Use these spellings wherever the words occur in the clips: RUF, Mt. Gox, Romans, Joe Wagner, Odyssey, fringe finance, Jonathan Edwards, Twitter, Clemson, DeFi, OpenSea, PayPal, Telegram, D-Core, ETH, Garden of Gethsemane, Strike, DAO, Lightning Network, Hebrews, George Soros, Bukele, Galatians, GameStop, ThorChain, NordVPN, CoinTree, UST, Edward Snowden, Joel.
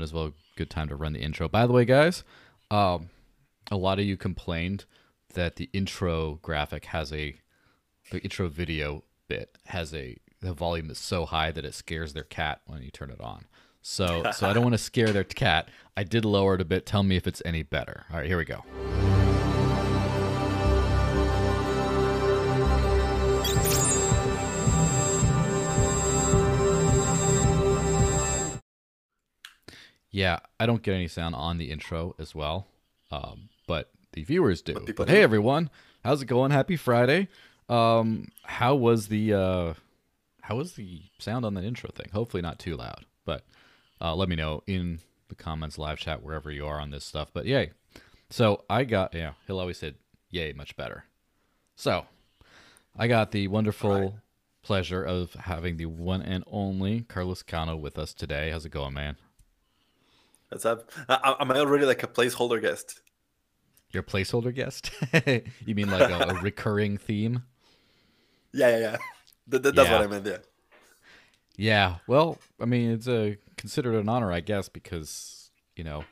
Might as well, good time to run the intro. By the way, guys, a lot of you complained that the intro graphic has a, the intro video bit has a, the volume is so high that it scares their cat when you turn it on. So I don't want to scare their cat. I did lower it a bit. Tell me if it's any better. All right, here we go. Yeah, I don't get any sound on the intro as well, but the viewers do. But hey, everyone, how's it going? Happy Friday. How was the sound on that intro thing? Hopefully not too loud, but let me know in the comments, live chat, wherever you are on this stuff. But yay. So I got, yeah, he'll always say, yay, much better. So I got the wonderful pleasure of having the one and only Carlos Cano with us today. How's it going, man? What's up? Am I already like a placeholder guest? Your placeholder guest? You mean like a recurring theme? Yeah. That's what I meant, yeah. Yeah, well, I mean, it's considered an honor, I guess, because, you know,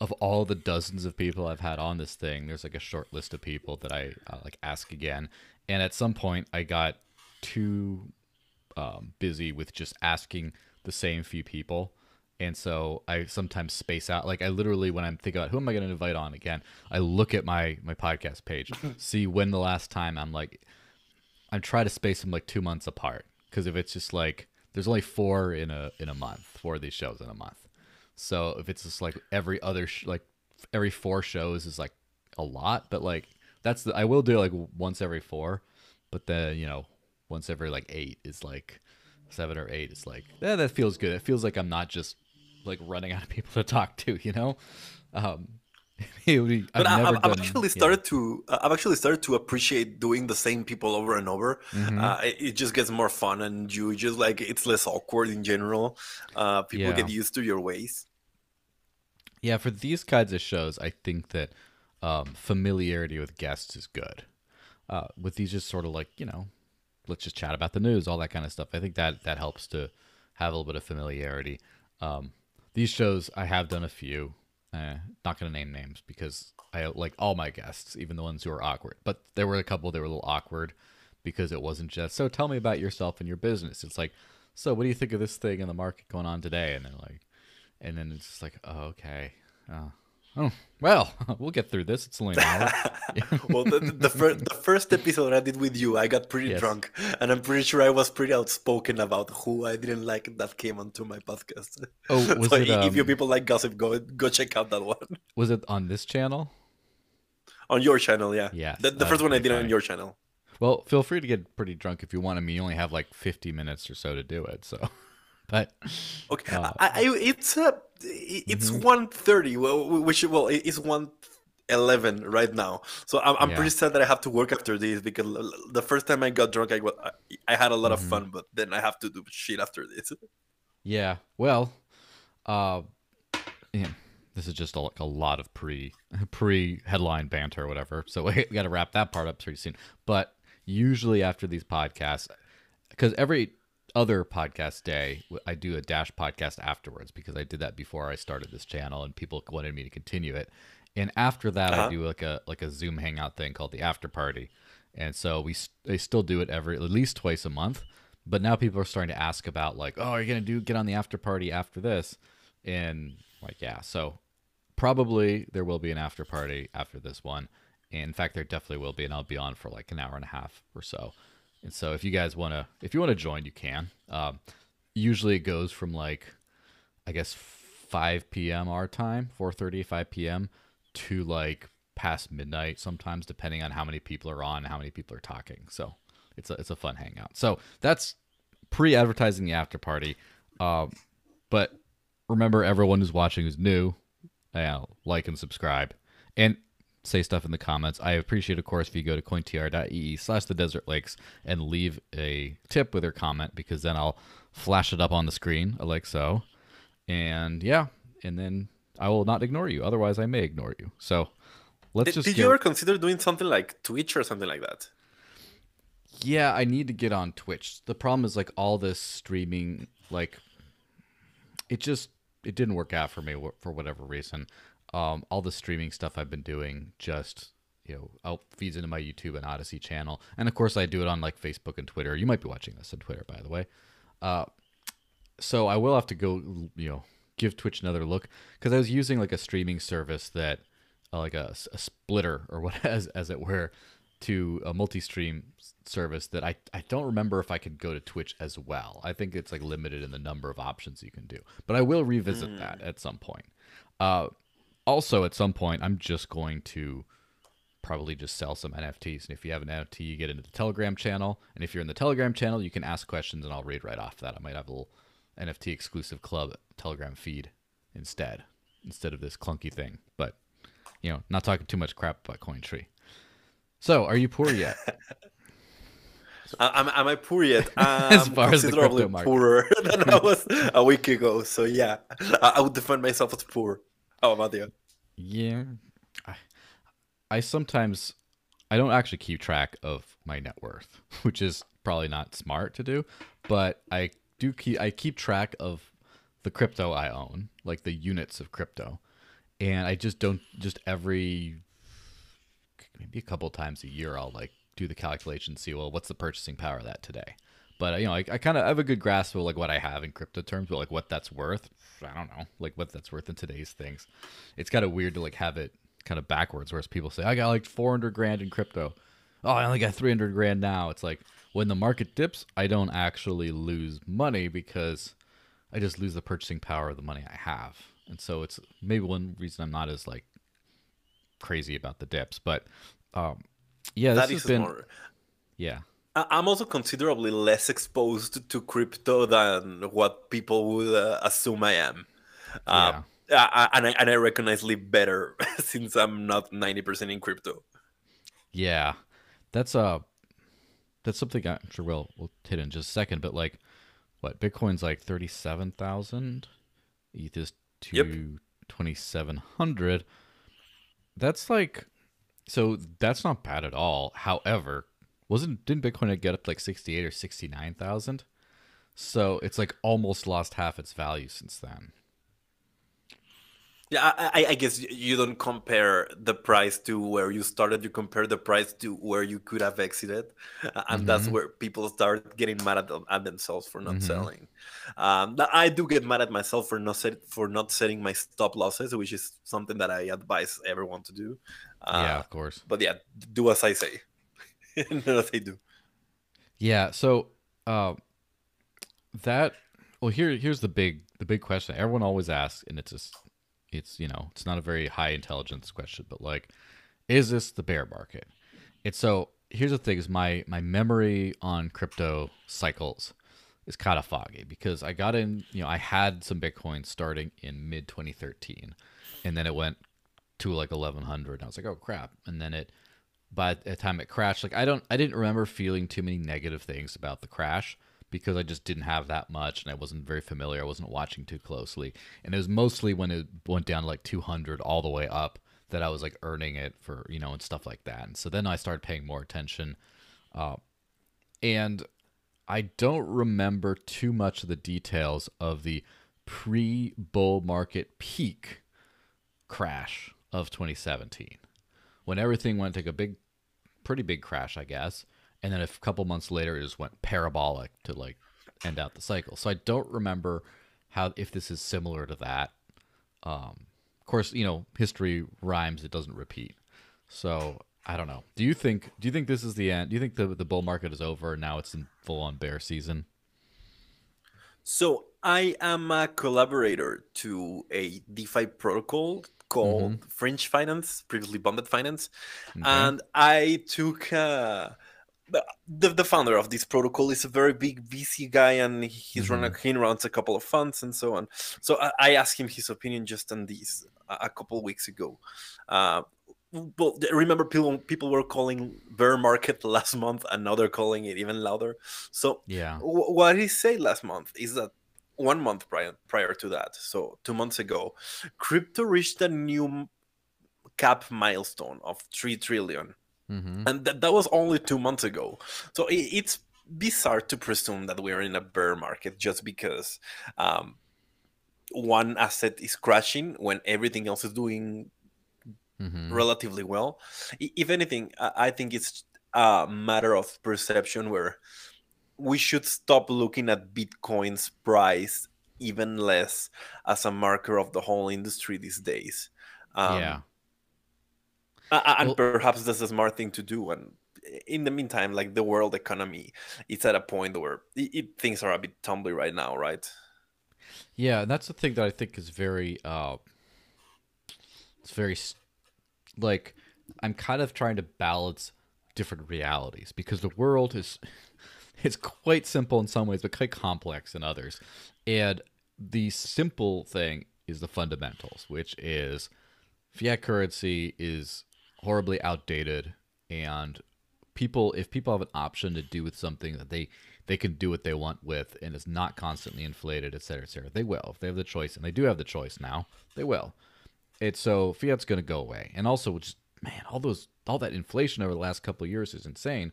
of all the dozens of people I've had on this thing, there's like a short list of people that I like ask again. And at some point, I got too busy with just asking the same few people. And so I sometimes space out. Like I literally, when I'm thinking about who am I going to invite on again, I look at my podcast page, see when the last time I'm like, I try to space them like 2 months apart. Because if it's just like, there's only four of these shows in a month. So if it's just like every other, every four shows is like a lot, but like that's, I will do like once every four, but then, you know, once every like eight is like 7 or 8. It's like, yeah, that feels good. It feels like I'm not just like running out of people to talk to, you know. I've actually started to appreciate doing the same people over and over. Mm-hmm. It just gets more fun, and you just like it's less awkward in general. People get used to your ways. Yeah, for these kinds of shows, I think that familiarity with guests is good. With these, just sort of like, you know, let's just chat about the news, all that kind of stuff. I think that helps to have a little bit of familiarity. These shows, I have done a few. Not going to name names because I like all my guests, even the ones who are awkward. But there were a couple that were a little awkward because it wasn't just, so tell me about yourself and your business. It's like, so what do you think of this thing in the market going on today? And then like, and then it's just like, oh, okay. Oh, well, we'll get through this. It's only an hour. Well, the first episode I did with you, I got pretty drunk, and I'm pretty sure I was pretty outspoken about who I didn't like that came onto my podcast. Oh, was so it, if you people like gossip, go check out that one. Was it on this channel? On your channel, yeah. Yeah. The first one I did on your channel. Well, feel free to get pretty drunk if you want. I mean, you only have like 50 minutes or so to do it, so... But okay, it's 1:30. Well, it's 1:11 right now. So I'm pretty sad that I have to work after this because the first time I got drunk, I had a lot of fun, but then I have to do shit after this. Yeah. Well, this is just a lot of pre headline banter or whatever. So we got to wrap that part up pretty soon. But usually after these podcasts, because every other podcast day, I do a Dash podcast afterwards because I did that before I started this channel and people wanted me to continue it. And after that, I do like a Zoom hangout thing called the after party. And so they still do it at least twice a month. But now people are starting to ask about like, oh, are you going to get on the after party after this? And like, yeah, so probably there will be an after party after this one. And in fact, there definitely will be, and I'll be on for like an hour and a half or so. And so if you want to join, you can. Usually it goes from like, I guess 5 p.m. our time, 4:30, 5 p.m. to like past midnight sometimes, depending on how many people are on and how many people are talking. So it's a fun hangout. So that's pre-advertising the after party. But remember, everyone who's watching who's new, like and subscribe. And say stuff in the comments. I appreciate, of course, if you go to cointr.ee/thedesertlakes and leave a tip with your comment, because then I'll flash it up on the screen like so. And yeah, and then I will not ignore you. Otherwise, I may ignore you. So let's Did you ever consider doing something like Twitch or something like that? Yeah, I need to get on Twitch. The problem is like all this streaming, like it just it didn't work out for me for whatever reason. All the streaming stuff I've been doing just, feeds into my YouTube and Odyssey channel. And of course I do it on like Facebook and Twitter. You might be watching this on Twitter, by the way. So I will have to go, give Twitch another look, because I was using like a streaming service that like a splitter or what as it were, to a multi-stream service that I don't remember if I could go to Twitch as well. I think it's like limited in the number of options you can do, but I will revisit that at some point. Also at some point, I'm just going to probably just sell some NFTs. And if you have an NFT, you get into the Telegram channel. And if you're in the Telegram channel, you can ask questions and I'll read right off that. I might have a little NFT exclusive club Telegram feed instead of this clunky thing, but not talking too much crap about CoinTree. So, are you poor yet? Am I poor yet? As far as the crypto market, poorer than I was a week ago. So yeah, I would define myself as poor. How about you? Yeah, I sometimes don't actually keep track of my net worth, which is probably not smart to do, but I do keep track of the crypto I own, like the units of crypto, and I just don't maybe a couple times a year, I'll like do the calculation, see, well, what's the purchasing power of that today? But I kind of have a good grasp of like what I have in crypto terms, but like what that's worth, I don't know, like what that's worth in today's things. It's kind of weird to like have it kind of backwards, whereas people say, I got like 400 grand in crypto. Oh, I only got 300 grand now. It's like when the market dips, I don't actually lose money because I just lose the purchasing power of the money I have. And so it's maybe one reason I'm not as like crazy about the dips, but yeah, this has been more... Yeah, I'm also considerably less exposed to crypto than what people would assume I am. Yeah. And I recognize live better since I'm not 90% in crypto. Yeah, that's something I'm sure we'll hit in just a second. But like, what, Bitcoin's like 37,000, ETH is 2,700. That's like, so that's not bad at all. However, didn't Bitcoin get up to like 68 or 69,000? So it's like almost lost half its value since then. Yeah, I guess you don't compare the price to where you started. You compare the price to where you could have exited, and that's where people start getting mad at themselves for not selling. I do get mad at myself for not setting my stop losses, which is something that I advise everyone to do. Yeah, of course. But yeah, do as I say, not as I do. Yeah. So here's the big question everyone always asks, and it's just. It's, it's not a very high intelligence question, but like, is this the bear market? And so here's the thing is my memory on crypto cycles is kind of foggy because I got in, I had some Bitcoin starting in mid 2013 and then it went to like 1,100 and I was like, oh crap. And then by the time it crashed, like I didn't remember feeling too many negative things about the crash, because I just didn't have that much and I wasn't very familiar. I wasn't watching too closely. And it was mostly when it went down to like 200 all the way up that I was like earning it for, and stuff like that. And so then I started paying more attention. And I don't remember too much of the details of the pre-bull market peak crash of 2017 when everything went to like a pretty big crash, I guess. And then a couple months later, it just went parabolic to like end out the cycle. So I don't remember if this is similar to that. Of course, history rhymes; it doesn't repeat. So I don't know. Do you think this is the end? Do you think the bull market is over and now it's in full on bear season? So I am a collaborator to a DeFi protocol called Fringe Finance, previously Bonded Finance, and I took. The founder of this protocol is a very big VC guy, and he runs a couple of funds and so on. So I asked him his opinion just on this a couple of weeks ago. Well, remember people were calling bear market last month, and now they're calling it even louder. So yeah, what he said last month is that 1 month prior to that, so 2 months ago, crypto reached a new cap milestone of $3 trillion. And that was only 2 months ago. So it's bizarre to presume that we're in a bear market just because one asset is crashing when everything else is doing relatively well. If anything, I think it's a matter of perception where we should stop looking at Bitcoin's price even less as a marker of the whole industry these days. And perhaps that's a smart thing to do. And in the meantime, like, the world economy, it's at a point where things are a bit tumbly right now, right? Yeah, that's the thing that I think is very, it's very, like, I'm kind of trying to balance different realities, because the world is, it's quite simple in some ways, but quite complex in others. And the simple thing is the fundamentals, which is fiat currency is horribly outdated, and people, if people have an option to do with something that they can do what they want with, and it's not constantly inflated, et cetera, they will. If they have the choice, and they do have the choice now, they will. It's so fiat's going to go away. And also, which, man, all that inflation over the last couple of years is insane.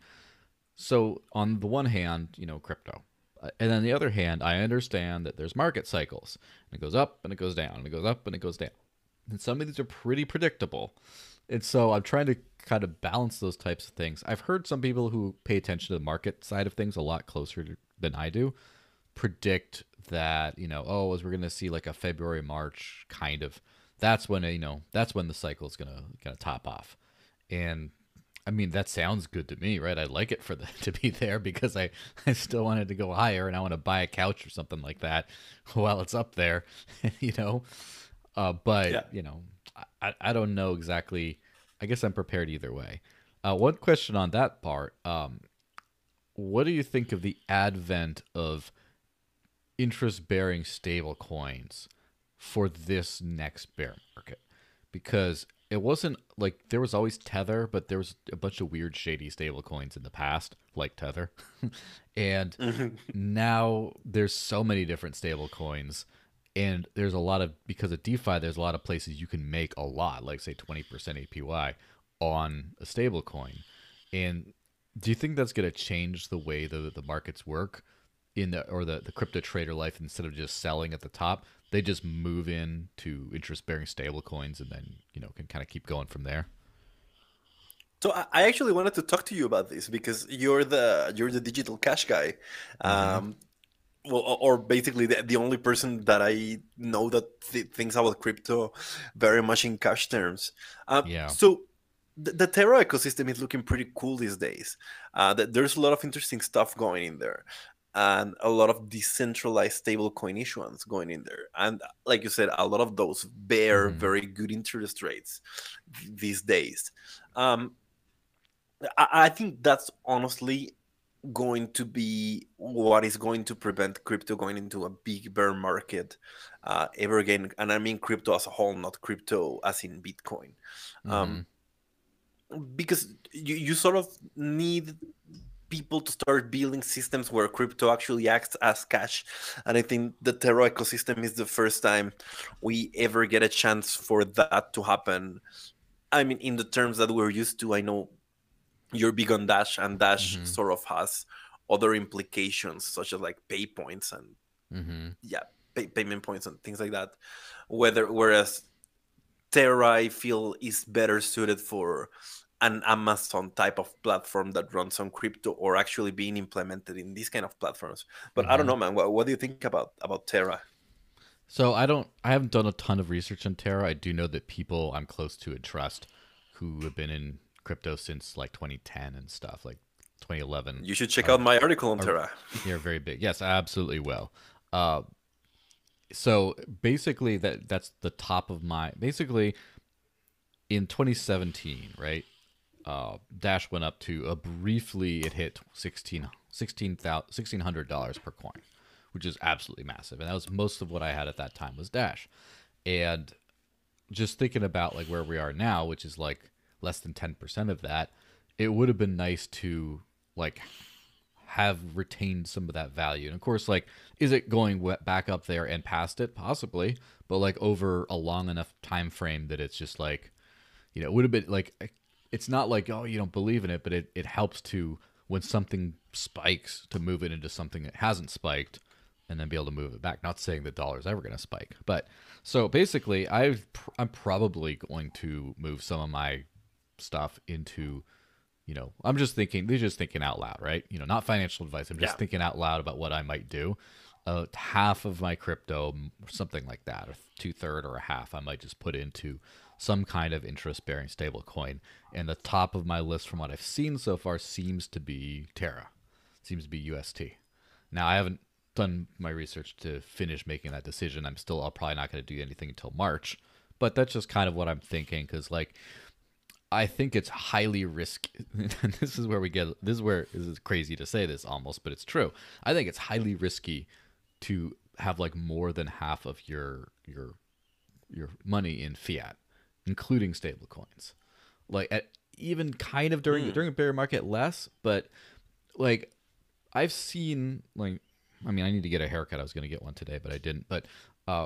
So on the one hand, you know, crypto. And on the other hand, I understand that there's market cycles. And it goes up and it goes down, and it goes up and it goes down. And some of these are pretty predictable. And so I'm trying to kind of balance those types of things. I've heard some people who pay attention to the market side of things a lot closer to, than I do, predict that, you know, oh, as we're going to see like a February, March kind of, that's when, you know, that's when the cycle is going to top off. And I mean, that sounds good to me, right? I'd like it for that to be there, because I still want it to go higher, and I want to buy a couch or something like that while it's up there, you know? But, yeah, you know, I don't know exactly. I guess I'm prepared either way. One question on that part. What do you think of the advent of interest-bearing stable coins for this next bear market? Because it wasn't like there was always Tether, but there was a bunch of weird, shady stable coins in the past, like Tether. And now there's so many different stable coins. And there's a lot of, because of DeFi, there's a lot of places you can make a lot, like say 20% APY on a stable coin. And do you think that's going to change the way the markets work in the, or the crypto trader life? Instead of just selling at the top, they just move in to interest-bearing stable coins, and then, you know, can kind of keep going from there? So I actually wanted to talk to you about this, because you're the digital cash guy. Well, or basically the only person that I know that thinks about crypto very much in cash terms. So the Terra ecosystem is looking pretty cool these days. There's a lot of interesting stuff going in there, and a lot of decentralized stablecoin issuance going in there. And like you said, a lot of those bear very good interest rates these days. I think that's honestly going to be what is going to prevent crypto going into a big bear market ever again. And I mean crypto as a whole, not crypto as in Bitcoin. Because you sort of need people to start building systems where crypto actually acts as cash. And I think the Terra ecosystem is the first time we ever get a chance for that to happen. I mean, in the terms that we're used to. I know you're big on Dash, and Dash sort of has other implications, such as like pay points and payment points and things like that. Whereas Terra, I feel, is better suited for an Amazon type of platform that runs on crypto, or actually being implemented in these kind of platforms. But I don't know, man. What do you think about Terra? So I haven't done a ton of research on Terra. I do know that people I'm close to and trust who have been in crypto since like 2010 and stuff, like 2011. You should check out my article on Terra. They're very big. Yes, I absolutely will. So basically that's the top of my, basically in 2017, right? Dash went up to briefly it hit $1,600 per coin, which is absolutely massive. And that was most of what I had at that time was Dash. And just thinking about like where we are now, which is like less than 10% of that, it would have been nice to like have retained some of that value. And of course, like, is it going back up there and past it? Possibly, but like over a long enough time frame that it's just like, you know, it would have been like, it's not like, oh, you don't believe in it, but it helps to, when something spikes, to move it into something that hasn't spiked and then be able to move it back. Not saying the dollar's ever going to spike, but so basically I'm probably going to move some of my stuff into, you know, I'm just thinking, they're just thinking out loud, right? You know, not financial advice. I'm just thinking out loud about what I might do. Half of my crypto, something like that, or 2/3 or a half, I might just put into some kind of interest-bearing stable coin. And the top of my list from what I've seen so far seems to be Terra, seems to be UST. Now, I haven't done my research to finish making that decision. I'm probably not going to do anything until March, but that's just kind of what I'm thinking, because like, I think it's highly risky. This is crazy to say this almost, but it's true. I think it's highly risky to have like more than half of your money in fiat, including stable coins. Like even kind of during a bear market less, but like I've seen, like, I mean, I need to get a haircut. I was going to get one today, but I didn't. But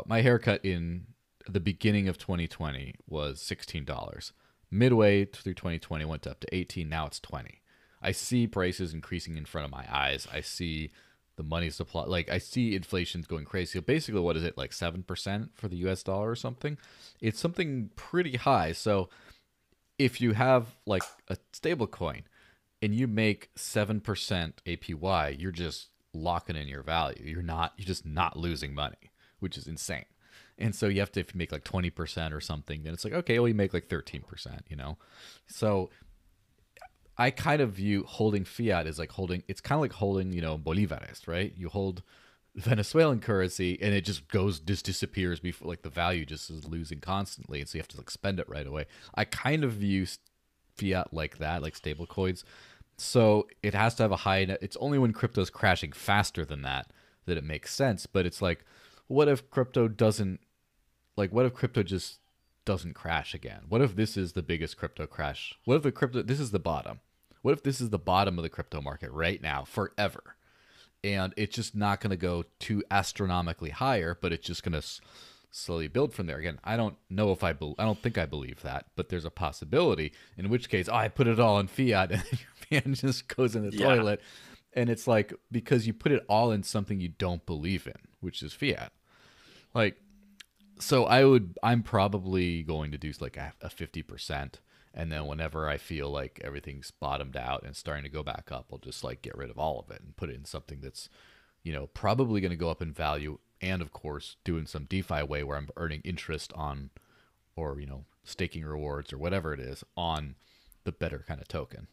my haircut in the beginning of 2020 was $16. Midway through 2020 went up to $18. Now it's $20. I see prices increasing in front of my eyes. I see the money supply, like I see inflation's going crazy. So basically, what is it, like 7% for the US dollar or something? It's something pretty high. So if you have like a stable coin and you make 7% APY, you're just locking in your value. You're just not losing money, which is insane. And so you have to, if you make like 20% or something, then it's like, okay, well, you make like 13%, you know? So I kind of view holding fiat as like holding, it's kind of like holding, you know, bolivares, right? You hold Venezuelan currency and it just goes, just disappears before, like the value just is losing constantly. And so you have to like spend it right away. I kind of view fiat like that, like stable coins. So it has to have a high, it's only when crypto's crashing faster than that, that it makes sense. But it's like, what if crypto doesn't, like, what if crypto just doesn't crash again? What if this is the biggest crypto crash? What if the crypto, this is the bottom? What if this is the bottom of the crypto market right now forever? And it's just not going to go too astronomically higher, but it's just going to slowly build from there. Again, I don't know if I don't think I believe that, but there's a possibility, in which case, oh, I put it all in fiat and your man just goes in the toilet. And it's like, because you put it all in something you don't believe in, which is fiat. Like, so I'm probably going to do like a 50%. And then whenever I feel like everything's bottomed out and starting to go back up, I'll just like get rid of all of it and put it in something that's, you know, probably going to go up in value. And of course, doing some DeFi way where I'm earning interest on, or, you know, staking rewards or whatever it is on the better kind of token.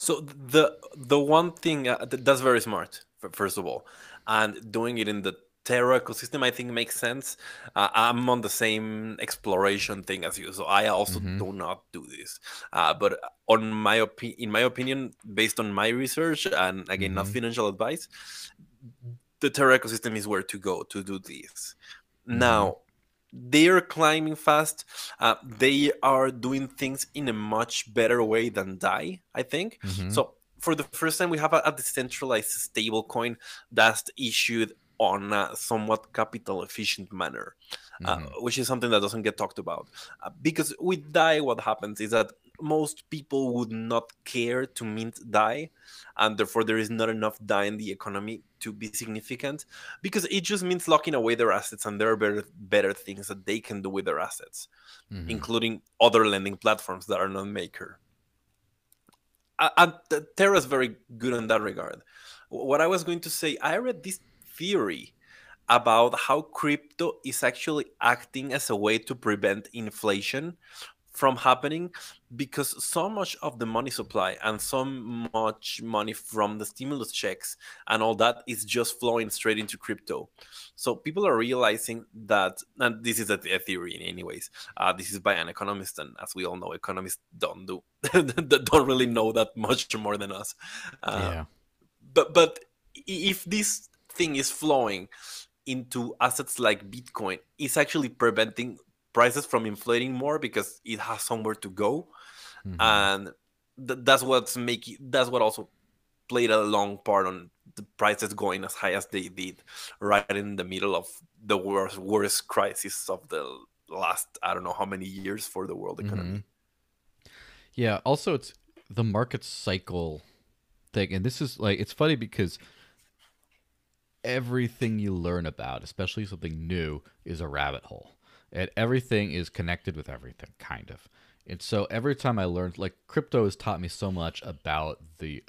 So the one thing that's very smart, first of all, and doing it in the Terra ecosystem, I think makes sense. I'm on the same exploration thing as you, so I also do not do this. But in my opinion, based on my research, and again, not financial advice, the Terra ecosystem is where to go to do this. Now, they are climbing fast. They are doing things in a much better way than DAI, I think. So for the first time, we have a decentralized stable coin that's issued on a somewhat capital efficient manner, which is something that doesn't get talked about. Because with DAI, what happens is that most people would not care to mint DAI, and therefore there is not enough DAI in the economy to be significant, because it just means locking away their assets, and there are better things that they can do with their assets, including other lending platforms that are non-maker. Terra is very good in that regard. What I was going to say, I read this theory about how crypto is actually acting as a way to prevent inflation from happening, because so much of the money supply and so much money from the stimulus checks and all that is just flowing straight into crypto. So people are realizing that, and this is a theory anyways, this is by an economist, and as we all know, economists don't really know that much more than us. But if this thing is flowing into assets like Bitcoin, it's actually preventing prices from inflating more, because it has somewhere to go, and that's what also played a long part on the prices going as high as they did, right in the middle of the worst crisis of the last I don't know how many years for the world economy. Yeah, also it's the market cycle thing, and this is like, it's funny because everything you learn about, especially something new, is a rabbit hole. And everything is connected with everything, kind of. And so every time I learned, like, crypto has taught me so much about the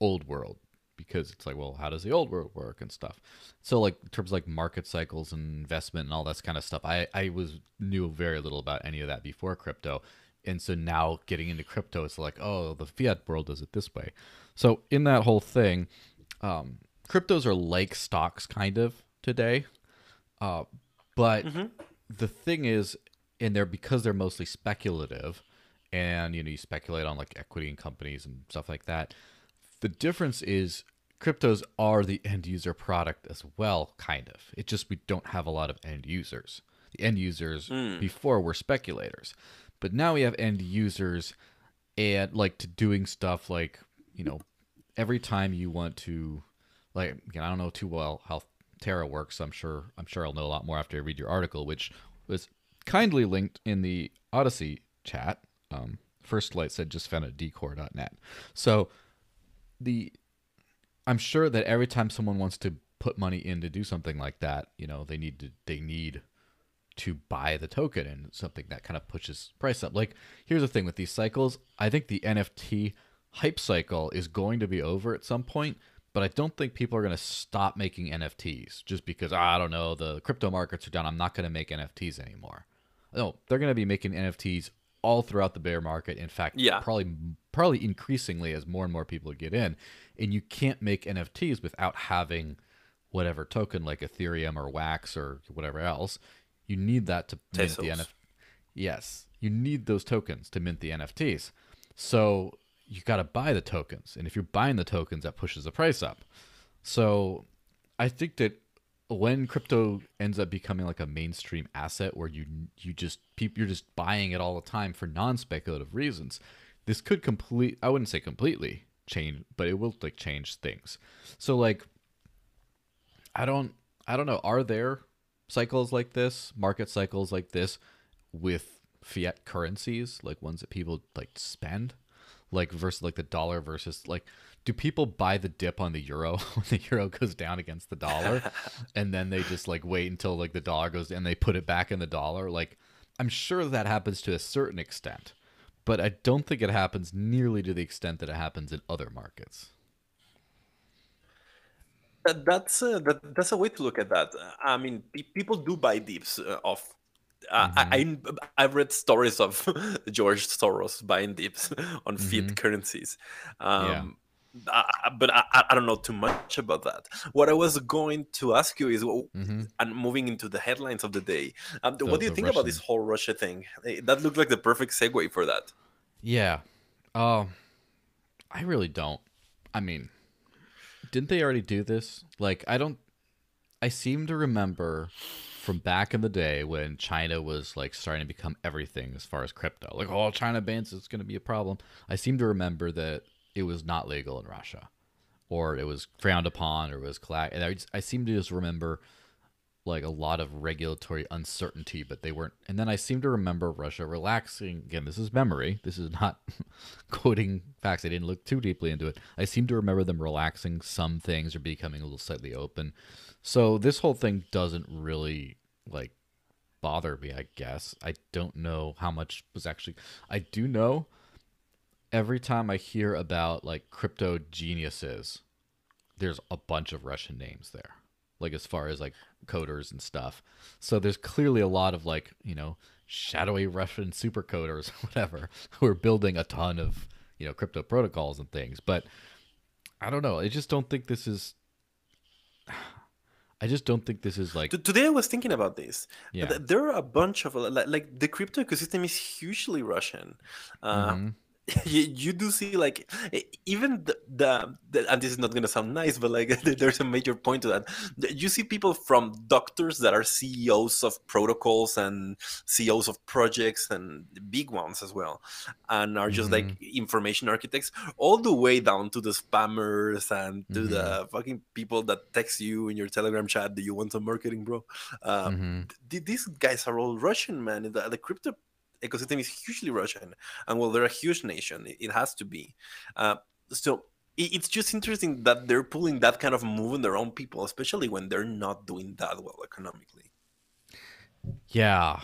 old world, because it's like, well, how does the old world work and stuff? So like in terms of like market cycles and investment and all that kind of stuff, I knew very little about any of that before crypto. And so now getting into crypto, it's like, oh, the fiat world does it this way. So in that whole thing, cryptos are like stocks kind of today. But the thing is, because they're mostly speculative, and, you know, you speculate on like equity and companies and stuff like that. The difference is cryptos are the end user product as well, kind of. It's just we don't have a lot of end users. The end users before were speculators. But now we have end users and like to doing stuff like, you know, every time you want to, like, again, I don't know too well how Terra works. I'm sure I'll know a lot more after I read your article, which was kindly linked in the Odyssey chat. First Light said just found at dcore.net. So I'm sure that every time someone wants to put money in to do something like that, you know, they need to buy the token, and something that kind of pushes price up. Like, here's the thing with these cycles. I think the NFT hype cycle is going to be over at some point, but I don't think people are going to stop making NFTs just because, I don't know, the crypto markets are down, I'm not going to make NFTs anymore. No, they're going to be making NFTs all throughout the bear market. In fact, probably increasingly as more and more people get in. And you can't make NFTs without having whatever token, like Ethereum or WAX or whatever else. You need that to mint the NFT. Yes, you need those tokens to mint the NFTs. So you got to buy the tokens, and if you're buying the tokens, that pushes the price up. So I think that when crypto ends up becoming like a mainstream asset, where you're just buying it all the time for non-speculative reasons, this could I wouldn't say completely change, but it will like change things. So like, I don't know. Are there cycles like this, market cycles like this, with fiat currencies, like ones that people like spend, like versus like the dollar versus like, do people buy the dip on the euro when the euro goes down against the dollar, and then they just like wait until like the dollar goes and they put it back in the dollar? Like, I'm sure that happens to a certain extent, but I don't think it happens nearly to the extent that it happens in other markets. That's a way to look at that. I mean, people do buy dips of. I've read stories of George Soros buying dips on fiat currencies, but I don't know too much about that. What I was going to ask you is, and moving into the headlines of the day, what do you think about this whole Russia thing? That looked like the perfect segue for that. Yeah, I really don't. I mean, didn't they already do this? Like, I seem to remember from back in the day when China was like starting to become everything as far as crypto. Like, oh, China bans, it's going to be a problem. I seem to remember that it was not legal in Russia, or it was frowned upon, or it was collapsed. And I seem to just remember like a lot of regulatory uncertainty, but they weren't. And then I seem to remember Russia relaxing. Again, this is memory. This is not quoting facts. I didn't look too deeply into it. I seem to remember them relaxing some things or becoming a little slightly open. So this whole thing doesn't really like bother me, I guess. I don't know how much was actually. I do know every time I hear about like crypto geniuses, there's a bunch of Russian names there, like as far as like coders and stuff. So there's clearly a lot of like, you know, shadowy Russian super coders, whatever, who are building a ton of, you know, crypto protocols and things. But I don't know. I just don't think this is, like... Today I was thinking about this. Yeah. There are a bunch of, like the crypto ecosystem is hugely Russian. You do see like even the and this is not going to sound nice, but like there's a major point to that. You see people from doctors that are CEOs of protocols and CEOs of projects and big ones as well, and are just like information architects, all the way down to the spammers and to the fucking people that text you in your Telegram chat, do you want some marketing, bro? These guys are all Russian, man. The crypto ecosystem is hugely Russian, and well, they're a huge nation. It has to be. So it's just interesting that they're pulling that kind of move on their own people, especially when they're not doing that well economically. Yeah.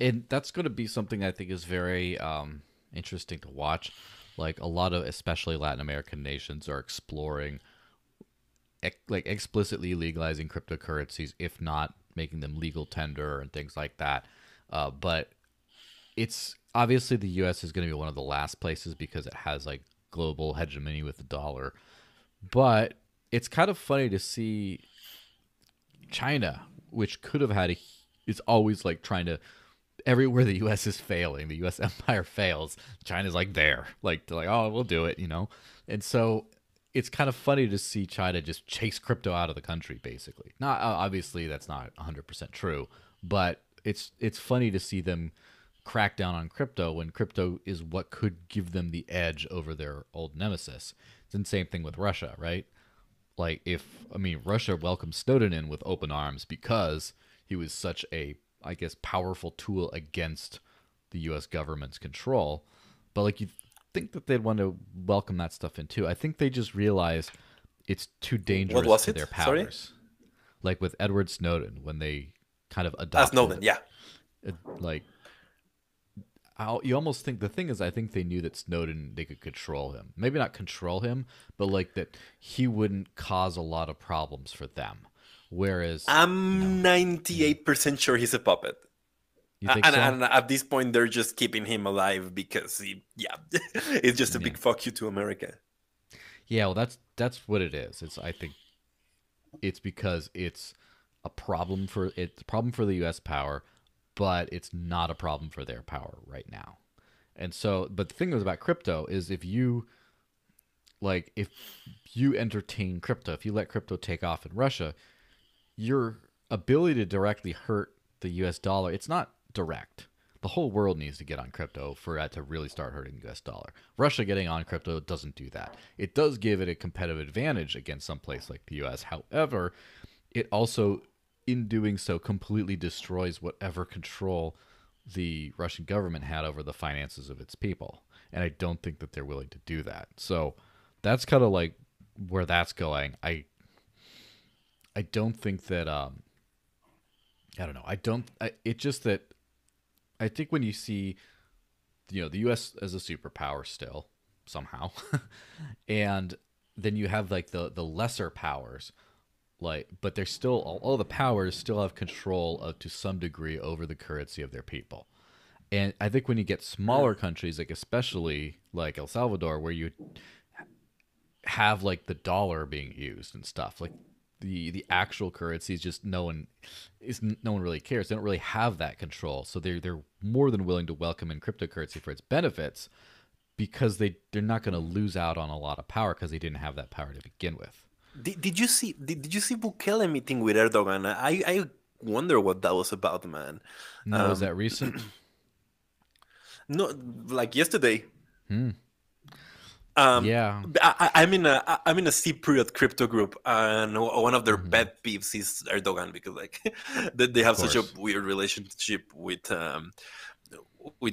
And that's going to be something I think is very interesting to watch. Like a lot of, especially Latin American nations are exploring like explicitly legalizing cryptocurrencies, if not making them legal tender and things like that. But it's obviously the U.S. is going to be one of the last places because it has like global hegemony with the dollar. But it's kind of funny to see China, which could have had a, it's always like trying to, everywhere the U.S. is failing, the U.S. empire fails, China's like there, like they're like, oh, we'll do it, you know? And so it's kind of funny to see China just chase crypto out of the country, basically. Not obviously that's not 100% true, but it's funny to see them crack down on crypto when crypto is what could give them the edge over their old nemesis. It's the same thing with Russia, right? Like if, I mean, Russia welcomed Snowden in with open arms because he was such a, I guess, powerful tool against the U.S. government's control. But like you think that they'd want to welcome that stuff in too. I think they just realized it's too dangerous to their powers. Sorry? Like with Edward Snowden, when they kind of adopted Snowden, yeah. Like you almost think the thing is, I think they knew that Snowden, they could control him. Maybe not control him, but like that he wouldn't cause a lot of problems for them. Whereas I'm 98% sure he's a puppet. You think so? And at this point, they're just keeping him alive because he, yeah, it's just a big fuck you to America. Yeah, well, that's what it is. It's, I think it's because it's a problem for the U.S. power, but it's not a problem for their power right now. And so, but the thing is about crypto is if you entertain crypto, if you let crypto take off in Russia, your ability to directly hurt the U.S. dollar, it's not direct. The whole world needs to get on crypto for that to really start hurting the U.S. dollar. Russia getting on crypto doesn't do that. It does give it a competitive advantage against some place like the U.S. However, it also, in doing so, completely destroys whatever control the Russian government had over the finances of its people. And I don't think that they're willing to do that. So that's kind of like where that's going. I don't think that, I don't know. It's just that I think when you see, you know, the U.S. as a superpower still somehow, and then you have like the lesser powers, like, but they're still, all the powers still have control of, to some degree, over the currency of their people. And I think when you get smaller countries, like especially like El Salvador, where you have like the dollar being used and stuff, like, the actual currency is just no one really cares. They don't really have that control, so they're more than willing to welcome in cryptocurrency for its benefits because they're not going to lose out on a lot of power because they didn't have that power to begin with. Did you see Bukele meeting with Erdogan? I wonder what that was about, man. No, was that recent? No, like yesterday. Yeah, I'm in a Cypriot crypto group, and one of their pet peeves is Erdogan because like they have such a weird relationship with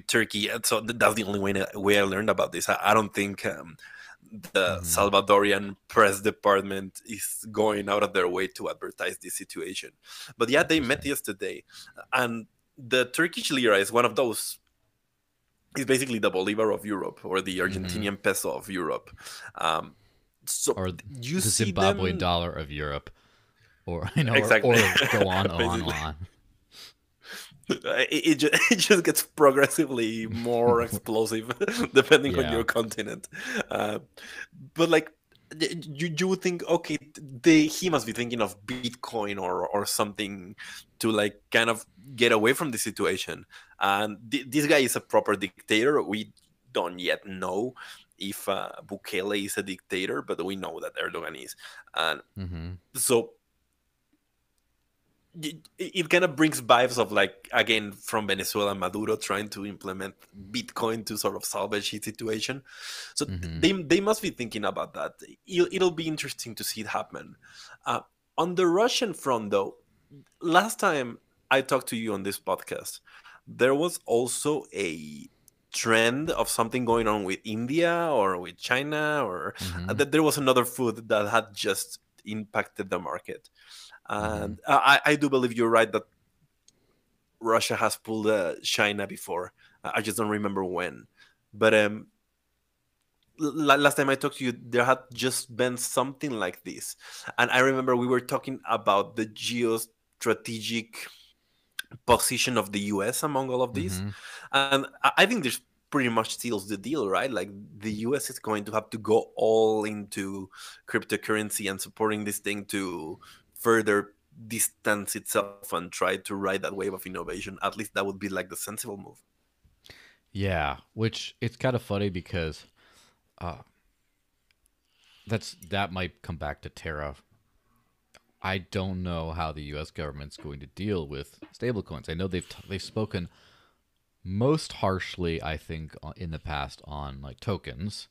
Turkey. And so that's the only way I learned about this. I don't think the Salvadorian press department is going out of their way to advertise this situation. But yeah, they met yesterday, and the Turkish lira is one of those. It's basically the Bolivar of Europe or the Argentinian peso of Europe. So or you the see Zimbabwean dollar of Europe. Or I know, exactly. or go on. It just gets progressively more explosive depending on your continent. But like you would think, okay, he must be thinking of Bitcoin or something to like kind of get away from the situation. And this guy is a proper dictator. We don't yet know if Bukele is a dictator, but we know that Erdogan is. And so it kind of brings vibes of like, again, from Venezuela, Maduro trying to implement Bitcoin to sort of salvage his situation. So they must be thinking about that. It'll be interesting to see it happen. On the Russian front, though, last time I talked to you on this podcast, there was also a trend of something going on with India or with China, or there was another food that had just impacted the market. And I do believe you're right that Russia has pulled China before. I just don't remember when. But last time I talked to you, there had just been something like this. And I remember we were talking about the geostrategic position of the US among all of these. And I think this pretty much seals the deal, right? Like the US is going to have to go all into cryptocurrency and supporting this thing to further distance itself and try to ride that wave of innovation. At least that would be like the sensible move. Yeah, which it's kind of funny because that might come back to Terra. I don't know how the U.S. government's going to deal with stablecoins. I know they've spoken most harshly, I think, in the past on like tokens,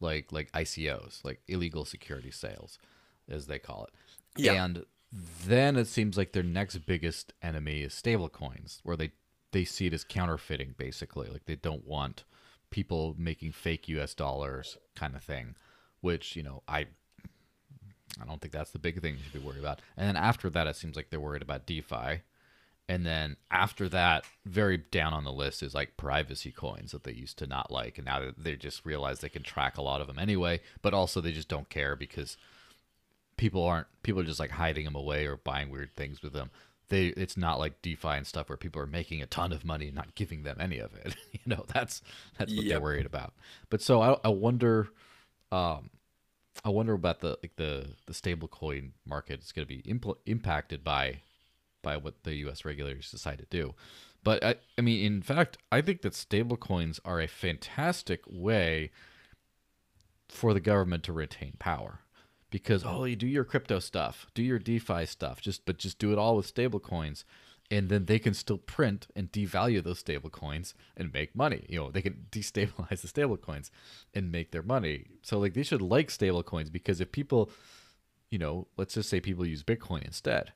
like ICOs, like illegal security sales, as they call it. Yeah. And then it seems like their next biggest enemy is stablecoins, where they see it as counterfeiting, basically. Like they don't want people making fake U.S. dollars, kind of thing, which, you know, I don't think that's the big thing you should be worried about. And then after that, it seems like they're worried about DeFi. And then after that, very down on the list is like privacy coins that they used to not like. And now they just realize they can track a lot of them anyway, but also they just don't care because people are just like hiding them away or buying weird things with them. It's not like DeFi and stuff where people are making a ton of money and not giving them any of it. You know, that's what they're worried about. But so I wonder about the stablecoin market is going to be impacted by what the U.S. regulators decide to do. But I mean, in fact, I think that stablecoins are a fantastic way for the government to retain power, because you do your crypto stuff, do your DeFi stuff, just do it all with stablecoins, and then they can still print and devalue those stablecoins and make money. You know, they can destabilize the stablecoins and make their money. So like they should like stablecoins, because if people, you know, let's just say people use Bitcoin instead,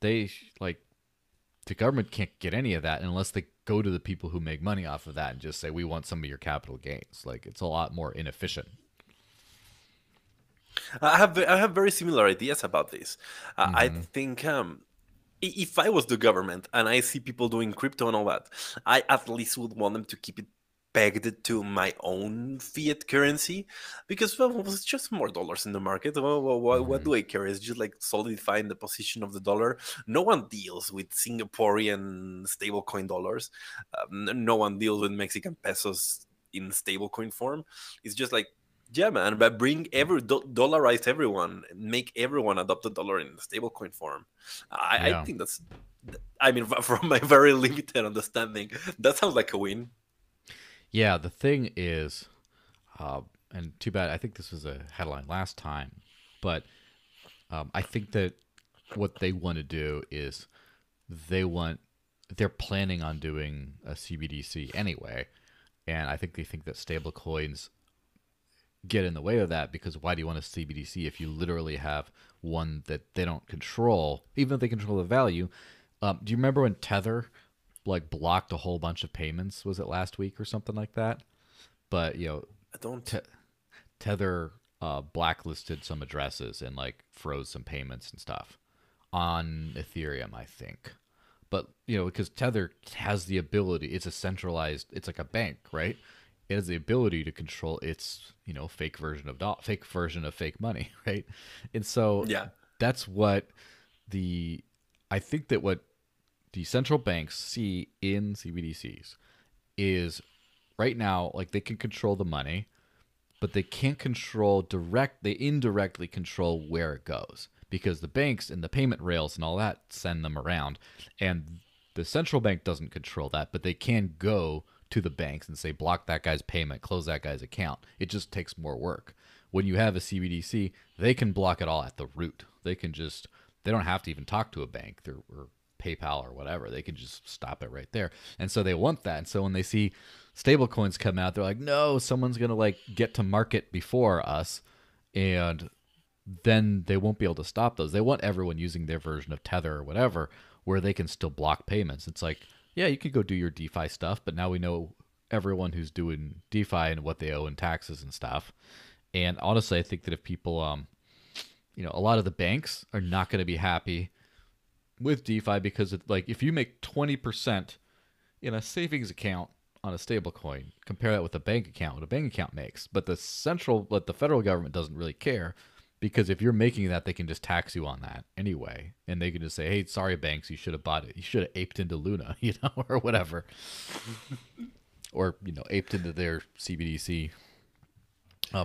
they like the government can't get any of that unless they go to the people who make money off of that and just say, we want some of your capital gains. Like it's a lot more inefficient. I have very similar ideas about this. I think if I was the government and I see people doing crypto and all that, I at least would want them to keep it pegged to my own fiat currency, because it's just more dollars in the market. What do I care? It's just like solidifying the position of the dollar. No one deals with Singaporean stablecoin dollars. No one deals with Mexican pesos in stablecoin form. It's just like, yeah, man, but bring dollarize everyone, make everyone adopt the dollar in the stablecoin form. I think that's, I mean, from my very limited understanding, that sounds like a win. Yeah, the thing is, and too bad, I think this was a headline last time, but I think that what they want to do is they're planning on doing a CBDC anyway, and I think they think that stablecoins get in the way of that, because why do you want a CBDC if you literally have one that they don't control, even if they control the value? Do you remember when Tether like blocked a whole bunch of payments? Was it last week or something like that? But you know, I don't. Tether blacklisted some addresses and like froze some payments and stuff on Ethereum, I think. But you know, because Tether has the ability, it's a centralized, it's like a bank, right? It has the ability to control its, you know, fake version of fake money, right? And so that's what I think that what the central banks see in CBDCs is right now, like they can control the money, but they can't control they indirectly control where it goes, because the banks and the payment rails and all that send them around, and the central bank doesn't control that, but they can go to the banks and say, block that guy's payment, close that guy's account. It just takes more work. When you have a CBDC, they can block it all at the root. They can just, they don't have to even talk to a bank or PayPal or whatever. They can just stop it right there. And so they want that. And so when they see stablecoins come out, they're like, no, someone's going to like get to market before us. And then they won't be able to stop those. They want everyone using their version of Tether or whatever, where they can still block payments. It's like, yeah, you could go do your DeFi stuff, but now we know everyone who's doing DeFi and what they owe in taxes and stuff. And honestly, I think that if people, you know, a lot of the banks are not going to be happy with DeFi because it, like, if you make 20% in a savings account on a stable coin, compare that with a bank account, what a bank account makes. But the central, like the federal government doesn't really care, because if you're making that, they can just tax you on that anyway. And they can just say, hey, sorry, banks, you should have bought it. You should have aped into Luna, you know, or whatever. Or, you know, aped into their CBDC.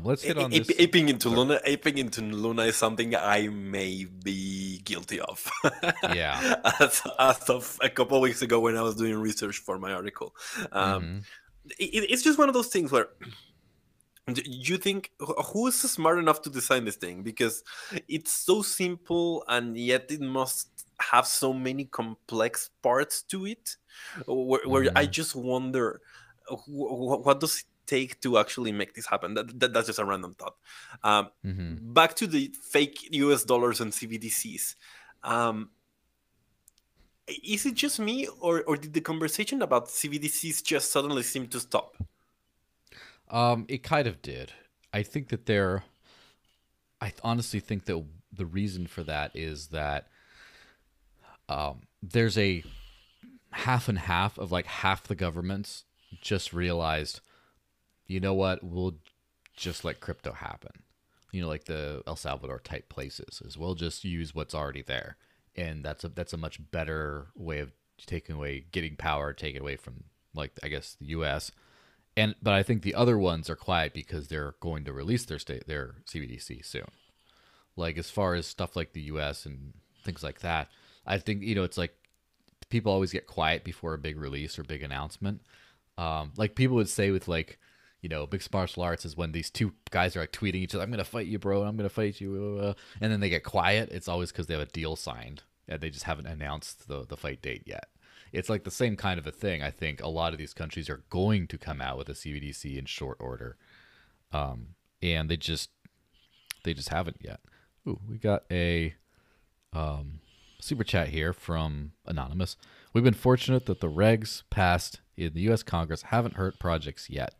Let's hit on this. Aping into Luna is something I may be guilty of. Yeah. As of a couple of weeks ago when I was doing research for my article. It's just one of those things where you think, who is smart enough to design this thing? Because it's so simple, and yet it must have so many complex parts to it, where I just wonder, what does it take to actually make this happen? That's just a random thought. Back to the fake US dollars and CBDCs. Is it just me, or did the conversation about CBDCs just suddenly seem to stop? It kind of did. I think that I honestly think that the reason for that is that there's a half and half of, like, half the governments just realized, you know what, we'll just let crypto happen. You know, like the El Salvador type places, is we'll just use what's already there. And that's a much better way of taking away from, like, I guess, the US. But I think the other ones are quiet because they're going to release their CBDC soon. Like, as far as stuff like the US and things like that, I think, you know, it's like people always get quiet before a big release or big announcement. Like people would say with, like, you know, mixed martial arts is when these two guys are, like, tweeting each other, I'm going to fight you, bro, and I'm going to fight you, and then they get quiet. It's always because they have a deal signed and they just haven't announced the fight date yet. It's like the same kind of a thing. I think a lot of these countries are going to come out with a CBDC in short order, and they just haven't yet. Ooh, we got a super chat here from Anonymous. We've been fortunate that the regs passed in the U.S. Congress haven't hurt projects yet.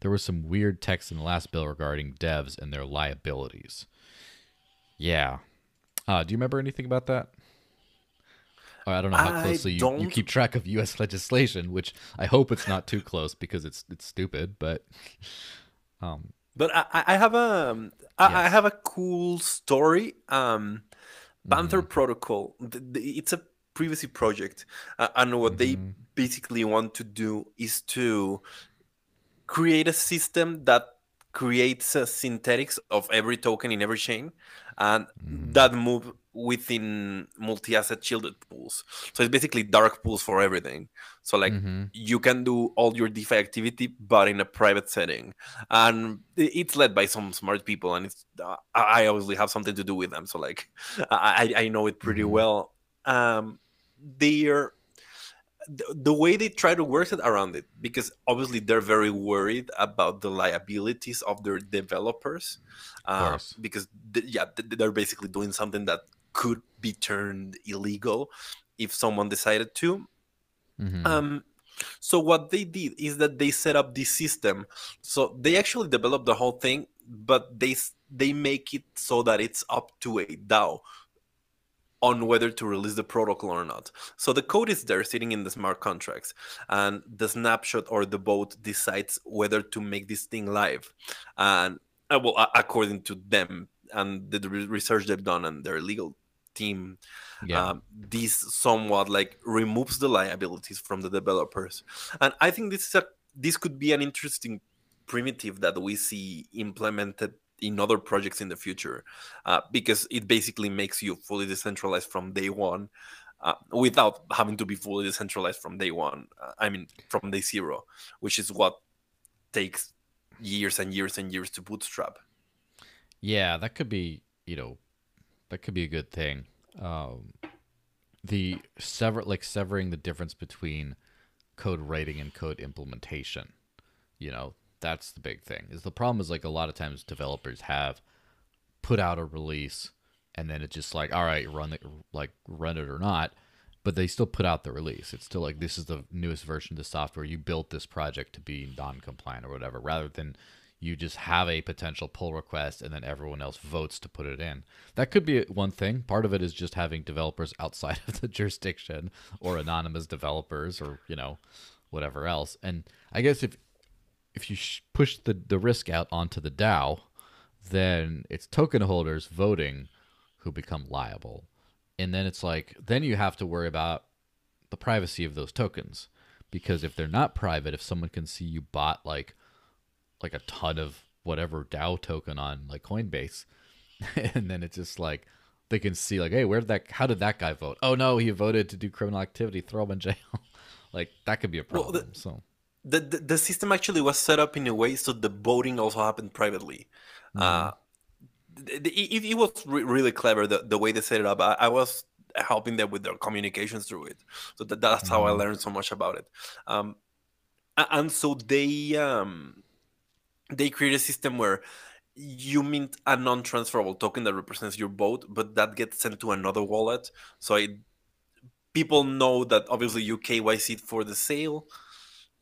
There was some weird text in the last bill regarding devs and their liabilities. Yeah. Do you remember anything about that? I don't know how closely you keep track of U.S. legislation, which I hope it's not too close because it's stupid. But I have I have a cool story. Panther Protocol. It's a privacy project, and what they basically want to do is to create a system that creates a synthetics of every token in every chain, and that move within multi-asset shielded pools. So it's basically dark pools for everything. So, like, you can do all your DeFi activity, but in a private setting. And it's led by some smart people, and it's, I obviously have something to do with them. So, like, I know it pretty well. The way they try to work it around it, because obviously they're very worried about the liabilities of their developers, because they're basically doing something that could be turned illegal if someone decided to. So what they did is that they set up this system. So they actually developed the whole thing, but they make it so that it's up to a DAO on whether to release the protocol or not. So the code is there sitting in the smart contracts, and the snapshot or the vote decides whether to make this thing live. And well, according to them and the research they've done and their legal team, this somewhat, like, removes the liabilities from the developers. And I think this could be an interesting primitive that we see implemented in other projects in the future, because it basically makes you fully decentralized from day one, without having to be fully decentralized from day one. I mean, from day zero, which is what takes years and years and years to bootstrap. Yeah, that could be, you know, that could be a good thing. The severing the difference between code writing and code implementation, you know, that's the big thing. Is the problem is, like, a lot of times developers have put out a release and then it's just like, all right, run it or not. But they still put out the release. It's still like, this is the newest version of the software. You built this project to be non-compliant or whatever, rather than you just have a potential pull request and then everyone else votes to put it in. That could be one thing. Part of it is just having developers outside of the jurisdiction or anonymous developers or, you know, whatever else. And I guess if you push the risk out onto the DAO, then it's token holders voting who become liable. And then it's like, then you have to worry about the privacy of those tokens, because if they're not private, if someone can see you bought like a ton of whatever DAO token on like Coinbase, and then it's just like, they can see like, hey, how did that guy vote? Oh no, he voted to do criminal activity, throw him in jail. Like, that could be a problem. Well, the system actually was set up in a way so the voting also happened privately. Mm-hmm. It was really clever, the way they set it up. I was helping them with their communications through it. So that's how I learned so much about it. And so they create a system where you mint a non-transferable token that represents your vote, but that gets sent to another wallet. So people know that obviously you KYC'd for the sale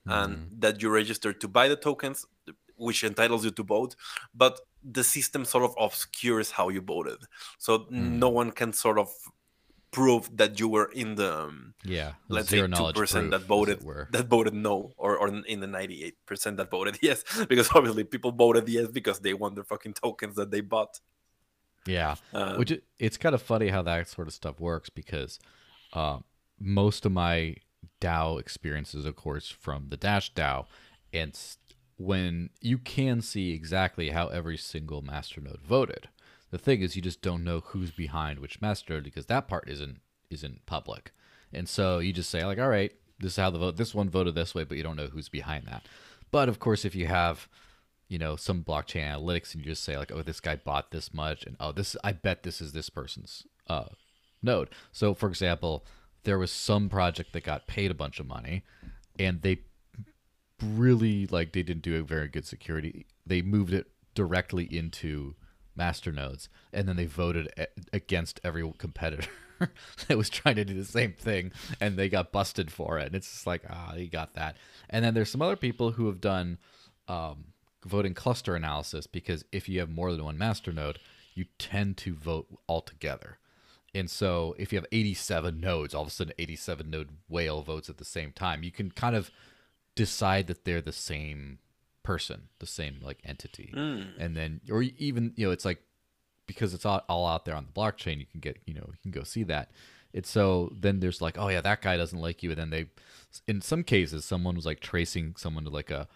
and that you registered to buy the tokens, which entitles you to vote. But the system sort of obscures how you voted. So no one can sort of prove that you were in the, let's say 2% that voted no, or in the 98% that voted yes, because obviously people voted yes because they want their fucking tokens that they bought. Yeah. Which it's kind of funny how that sort of stuff works, because most of my DAO experiences, of course, from the Dash DAO, and when you can see exactly how every single masternode voted. The thing is, you just don't know who's behind which masternode, because that part isn't public. And so you just say like, all right, this is how this one voted this way, but you don't know who's behind that. But of course, if you have, you know, some blockchain analytics and you just say like, oh, this guy bought this much, and oh, this, I bet this is this person's node. So for example, there was some project that got paid a bunch of money, and they really, like, they didn't do a very good security. They moved it directly into masternodes, and then they voted against every competitor that was trying to do the same thing, and they got busted for it. And it's just like, you got that. And then there's some other people who have done voting cluster analysis, because if you have more than one masternode, you tend to vote all together. And so if you have 87 nodes, all of a sudden 87 node whale votes at the same time, you can kind of decide that they're the same person, the same like entity. And then, or even, you know, it's like, because it's all out there on the blockchain, you can get, you know, you can go see that. It's so then there's like, oh yeah, that guy doesn't like you. And then in some cases, someone was like tracing someone to like a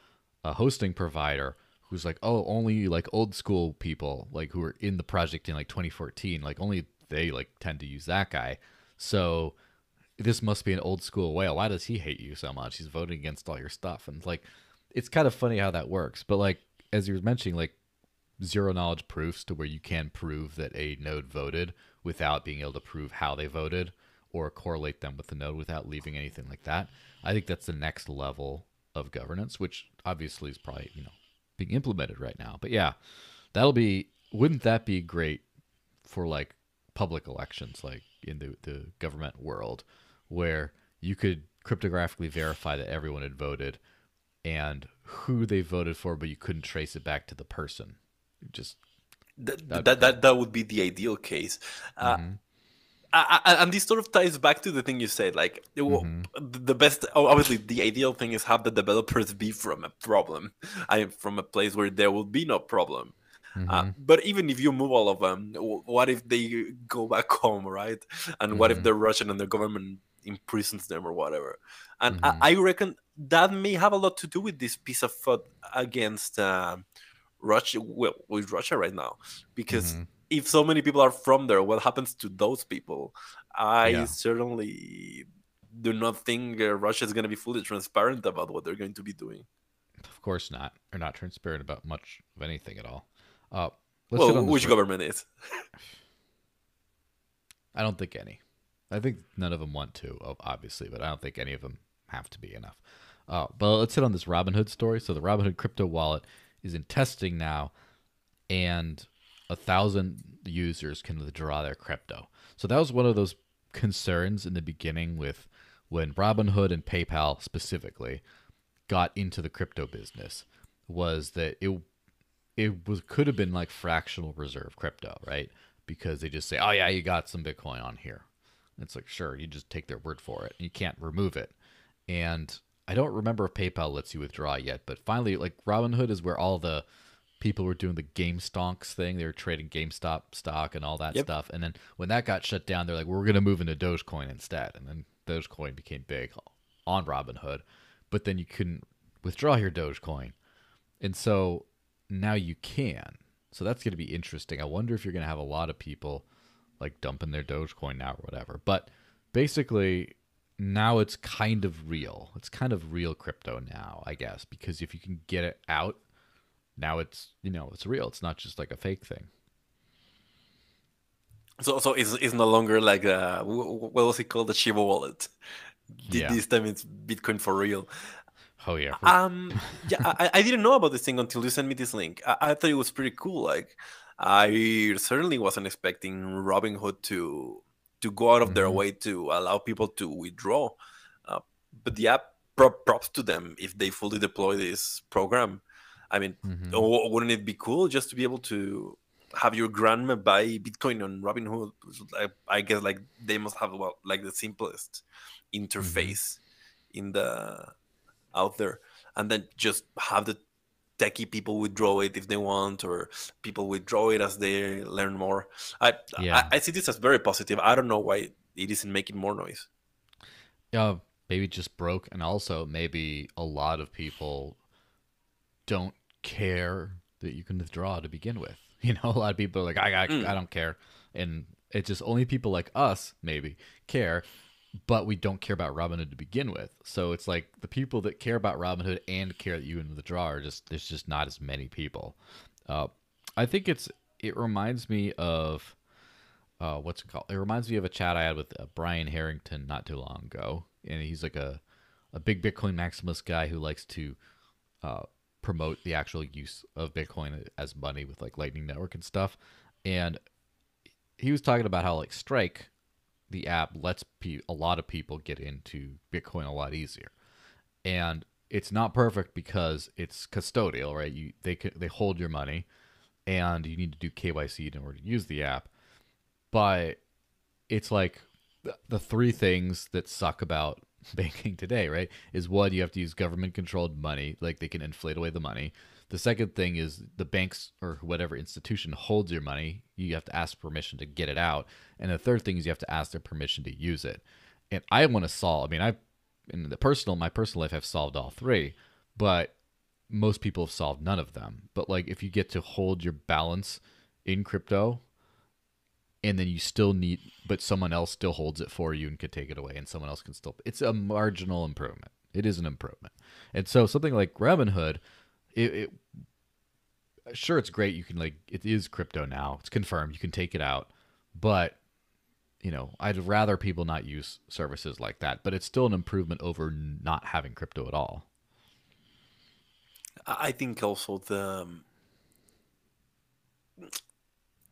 hosting provider who's like, oh, only like old school people, like who were in the project in like 2014, like only they like tend to use that guy. So this must be an old school whale. Why does he hate you so much? He's voting against all your stuff. And like, it's kind of funny how that works. But like, as you were mentioning, like zero knowledge proofs, to where you can prove that a node voted without being able to prove how they voted, or correlate them with the node without leaving anything like that. I think that's the next level of governance, which obviously is probably, you know, being implemented right now. But yeah, wouldn't that be great for like public elections, like in the government world, where you could cryptographically verify that everyone had voted and who they voted for, but you couldn't trace it back to the person. Just that would be the ideal case. And this sort of ties back to the thing you said, like the best, obviously the ideal thing is have the developers be from a problem. From a place where there will be no problem. But even if you move all of them, what if they go back home, right? And what if they're Russian and the government imprisons them or whatever? And I reckon that may have a lot to do with this piece of thought against Russia, with Russia right now. Because if so many people are from there, what happens to those people? I certainly do not think Russia is going to be fully transparent about what they're going to be doing. Of course not. They're not transparent about much of anything at all. Which government is? I don't think any. I think none of them want to, obviously, but I don't think any of them have to be enough. But let's hit on this Robinhood story. So the Robinhood crypto wallet is in testing now, and 1,000 users can withdraw their crypto. So that was one of those concerns in the beginning with when Robinhood and PayPal specifically got into the crypto business was that it could have been like fractional reserve crypto, right? Because they just say, oh yeah, you got some Bitcoin on here. And it's like, sure, you just take their word for it. You can't remove it. And I don't remember if PayPal lets you withdraw yet, but finally, like Robinhood is where all the people were doing the GameStonks thing. They were trading GameStop stock and all that stuff. And then when that got shut down, they're like, we're going to move into Dogecoin instead. And then Dogecoin became big on Robinhood, but then you couldn't withdraw your Dogecoin. And so now you can. So that's going to be interesting. I wonder if you're going to have a lot of people like dumping their Dogecoin now or whatever. But basically, now it's kind of real. It's kind of real crypto now, I guess, because if you can get it out, now it's, you know, it's real. It's not just like a fake thing. So it's no longer like a, what was it called, the Shiba wallet? This time it's Bitcoin for real. Oh yeah. I didn't know about this thing until you sent me this link. I thought it was pretty cool. Like, I certainly wasn't expecting Robinhood to go out of their way to allow people to withdraw. But yeah, props to them if they fully deploy this program. I mean, wouldn't it be cool just to be able to have your grandma buy Bitcoin on Robinhood? I guess like they must have like the simplest interface in the out there, and then just have the techie people withdraw it if they want, or people withdraw it as they learn more. I see this as very positive. I don't know why it isn't making more noise. Yeah, maybe it just broke, and also maybe a lot of people don't care that you can withdraw to begin with. You know, a lot of people are like, I don't care, and it's just only people like us maybe care. But we don't care about Robinhood to begin with. So it's like the people that care about Robinhood and care that you can withdraw are just, there's just not as many people. I think it reminds me of, what's it called? It reminds me of a chat I had with Brian Harrington not too long ago. And he's like a big Bitcoin maximalist guy who likes to promote the actual use of Bitcoin as money with like Lightning Network and stuff. And he was talking about how like Strike, the app, lets a lot of people get into Bitcoin a lot easier, and it's not perfect because it's custodial, right? They hold your money, and you need to do KYC in order to use the app. But it's like the three things that suck about banking today, right? Is one, you have to use government-controlled money, like they can inflate away the money. The second thing is the banks or whatever institution holds your money, you have to ask permission to get it out. And the third thing is you have to ask their permission to use it. And I want to solve, in my personal life, I've solved all three, but most people have solved none of them. But like if you get to hold your balance in crypto and then you still need, but someone else still holds it for you and could take it away and someone else can still, it's a marginal improvement. It is an improvement. And so something like Robinhood, sure, it's great. You can like, it is crypto now. It's confirmed. You can take it out, but you know, I'd rather people not use services like that. But it's still an improvement over not having crypto at all. I think also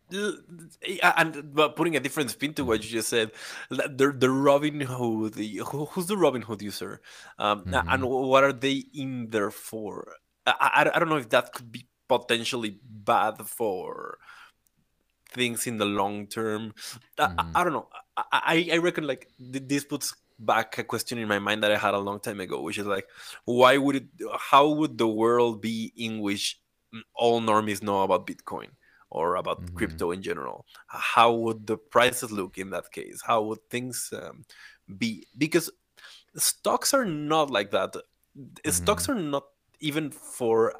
but putting a different spin to what you just said, the Robinhood, who's the Robinhood user, and what are they in there for? I don't know if that could be potentially bad for things in the long term. I don't know. I reckon like this puts back a question in my mind that I had a long time ago, which is like, how would the world be in which all normies know about Bitcoin or about crypto in general? How would the prices look in that case? How would things be? Because stocks are not like that. Stocks are not, even for,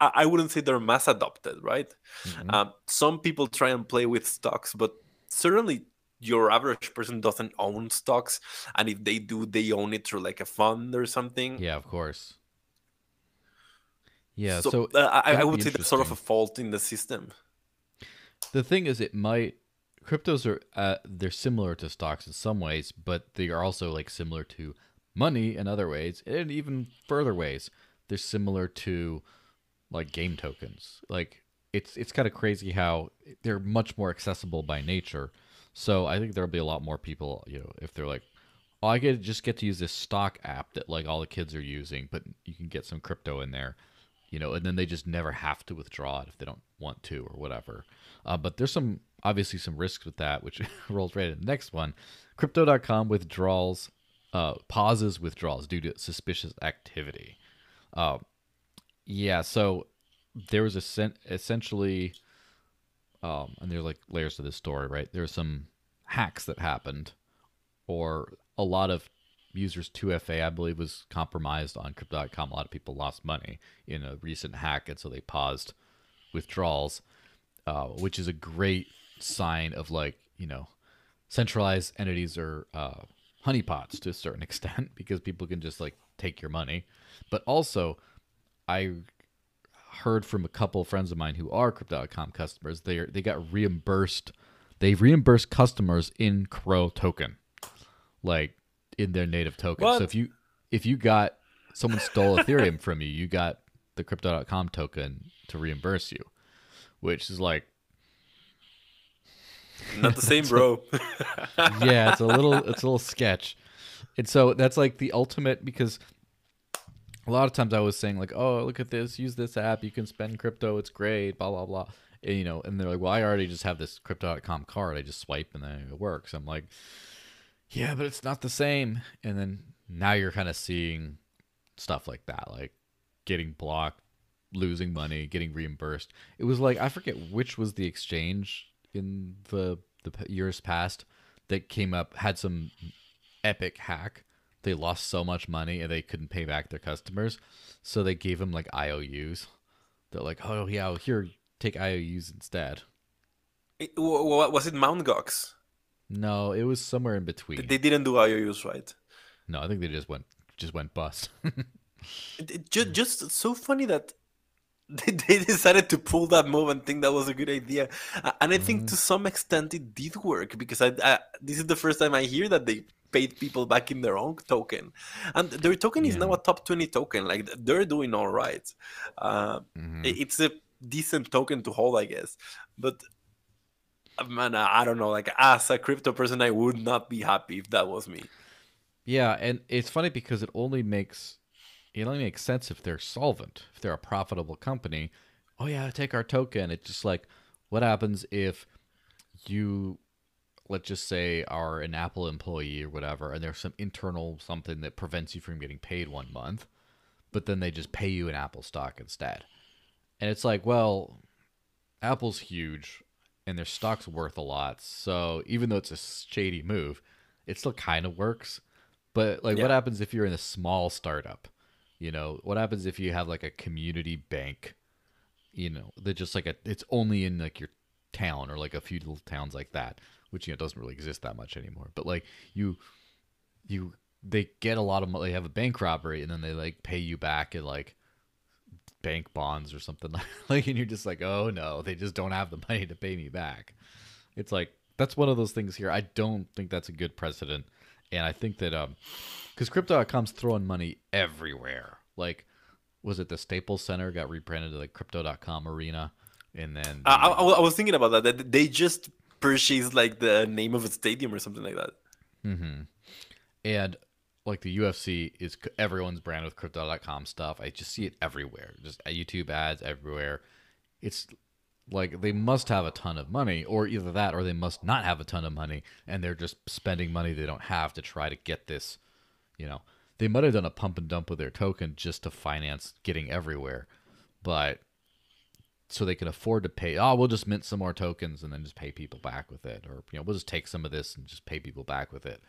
I wouldn't say they're mass adopted, right? Some people try and play with stocks, but certainly your average person doesn't own stocks. And if they do, they own it through like a fund or something. Yeah, of course. Yeah. So I would say that's sort of a fault in the system. The thing is, cryptos are, they're similar to stocks in some ways, but they are also like similar to money in other ways and even further ways. They're similar to like game tokens. Like it's kind of crazy how they're much more accessible by nature. So I think there'll be a lot more people, you know, if they're like, oh, I just get to use this stock app that like all the kids are using, but you can get some crypto in there, you know, and then they just never have to withdraw it if they don't want to or whatever. But there's some, obviously some risks with that, which rolls right into the next one. Crypto.com withdrawals, pauses withdrawals due to suspicious activity. Yeah, so there was essentially, and there's like layers to this story, right? There were some hacks that happened, or a lot of users' 2FA, I believe, was compromised on Crypto.com. A lot of people lost money in a recent hack, and so they paused withdrawals, which is a great sign of, like, you know, centralized entities are honeypots to a certain extent, because people can just like take your money. But also, I heard from a couple of friends of mine who are Crypto.com customers, they got reimbursed. They reimbursed customers in Crow token, like in their native token. What? So if you got, someone stole Ethereum from you, you got the Crypto.com token to reimburse you, which is like, not the same, bro. Yeah, it's a little sketch. And so that's like the ultimate, because a lot of times I was saying like, oh, look at this, use this app, you can spend crypto, it's great, blah, blah, blah. And, you know, and they're like, well, I already just have this Crypto.com card. I just swipe and then it works. I'm like, yeah, but it's not the same. And then now you're kind of seeing stuff like that, like getting blocked, losing money, getting reimbursed. It was like, I forget which was the exchange in the years past that came up, had some epic hack. They lost so much money and they couldn't pay back their customers, so they gave them like IOUs. They're like, oh yeah, well, here, take IOUs instead. Was it Mt. Gox? No, it was somewhere in between. They didn't do IOUs, right? No, I think they just went bust. Just so funny that they decided to pull that move and think that was a good idea. And I think to some extent it did work, because I this is the first time I hear that they paid people back in their own token, and their token is now a top 20 token. Like, they're doing all right. It's a decent token to hold, I guess. But man, I don't know, like, as a crypto person, I would not be happy if that was me. Yeah, and it's funny because it only makes sense if they're solvent, if they're a profitable company. Oh yeah, take our token. It's just like, what happens if you, let's just say, are an Apple employee or whatever, and there's some internal something that prevents you from getting paid 1 month, but then they just pay you in Apple stock instead. And it's like, well, Apple's huge and their stock's worth a lot. So even though it's a shady move, it still kind of works. But like, what happens if you're in a small startup? You know, what happens if you have like a community bank, you know, that just like it's only in like your town or like a few little towns like that, which, you know, doesn't really exist that much anymore. But like they get a lot of money, they have a bank robbery, and then they like pay you back in like bank bonds or something like, and you're just like, oh no, they just don't have the money to pay me back. It's like, that's one of those things here. I don't think that's a good precedent. And I think that, because Crypto.com's throwing money everywhere. Like, was it the Staples Center got rebranded to like Crypto.com Arena? And then I was thinking about that. They just purchased like the name of a stadium or something like that. Mm-hmm. And like the UFC is, everyone's brand with Crypto.com stuff. I just see it everywhere. Just YouTube ads everywhere. It's like they must have a ton of money, or either that, or they must not have a ton of money, and they're just spending money they don't have to try to get this. You know, they might have done a pump and dump with their token just to finance getting everywhere, but so they can afford to pay, oh, we'll just mint some more tokens and then just pay people back with it. Or, you know, we'll just take some of this and just pay people back with it.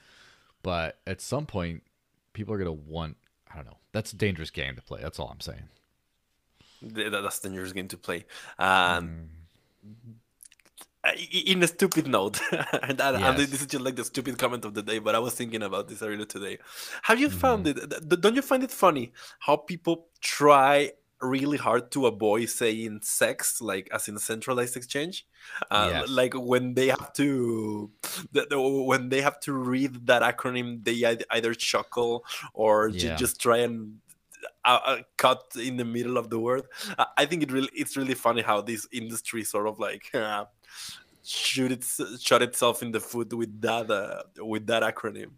But at some point, people are going to want, I don't know. That's a dangerous game to play. That's all I'm saying. That's a dangerous game to play. In a stupid note, and this is just like the stupid comment of the day, but I was thinking about this earlier today. Have you found it? Don't you find it funny how people try really hard to avoid saying sex, like as in a centralized exchange? Like when they have to read that acronym, they either chuckle or just try and cut in the middle of the word. I think it's really funny how this industry sort of like shot itself in the foot with that acronym.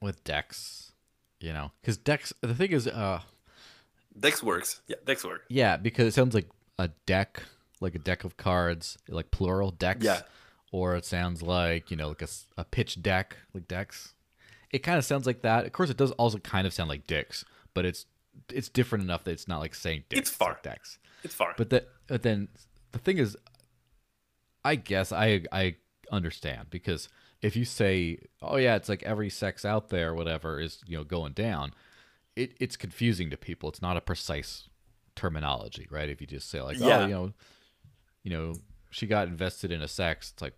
With DEX, you know, because DEX. The thing is, DEX works. Yeah, DEX works. Yeah, because it sounds like a deck, of cards, like plural decks. Yeah. Or it sounds like, you know, like a pitch deck, like decks. It kind of sounds like that. Of course, it does also kind of sound like dicks, but it's different enough that it's not like saying dicks. It's far. Like decks. It's far. But then the thing is, I guess I understand, because if you say, oh yeah, it's like every sex out there, whatever, is, you know, going down, it's confusing to people. It's not a precise terminology, right? If you just say like, yeah, oh, you know, she got invested in a sex, it's like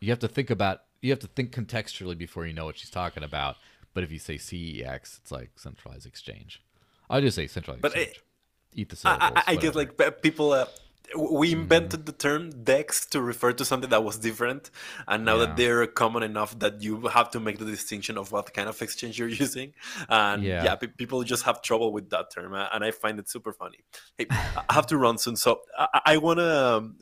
you have to think contextually before you know what she's talking about. But if you say CEX, it's like centralized exchange. I just say centralized exchange. Eat the syllables. I guess like people. We invented the term DEX to refer to something that was different, and now that they're common enough that you have to make the distinction of what kind of exchange you're using, and people just have trouble with that term, and I find it super funny. Hey, I have to run soon, so I wanted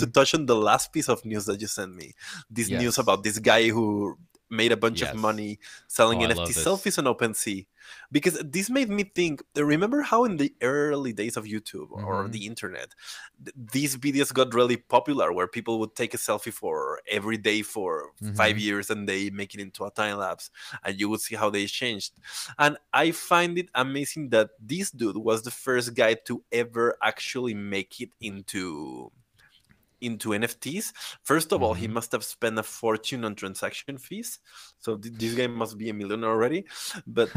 to touch on the last piece of news that you sent me. This news about this guy who made a bunch of money selling NFT selfies on OpenSea. Because this made me think, remember how in the early days of YouTube or the internet, these videos got really popular where people would take a selfie for every day for 5 years and they make it into a time lapse, and you would see how they changed. And I find it amazing that this dude was the first guy to ever actually make it into NFTs. First of all, he must have spent a fortune on transaction fees, so this guy must be a millionaire already. But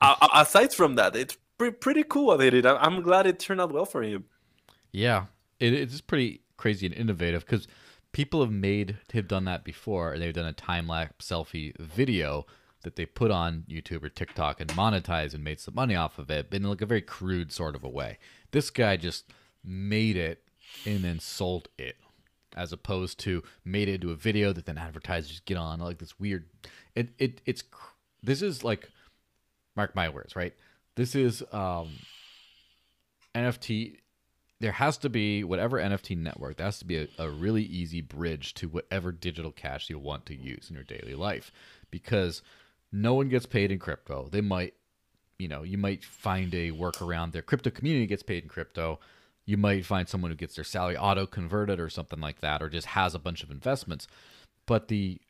aside from that, it's pretty cool what they did. I'm glad it turned out well for him. Yeah, it's pretty crazy and innovative, because people have done that before, and they've done a time lapse selfie video that they put on YouTube or TikTok and monetized and made some money off of it, but in like a very crude sort of a way. This guy just made it and then sold it, as opposed to made it into a video that then advertisers get on, like this weird. This is like, mark my words, right? This is NFT. There has to be, whatever NFT network, there has to be a really easy bridge to whatever digital cash you want to use in your daily life, because no one gets paid in crypto. They might, you know, you might find a workaround. Their crypto community gets paid in crypto. You might find someone who gets their salary auto-converted or something like that, or just has a bunch of investments. But the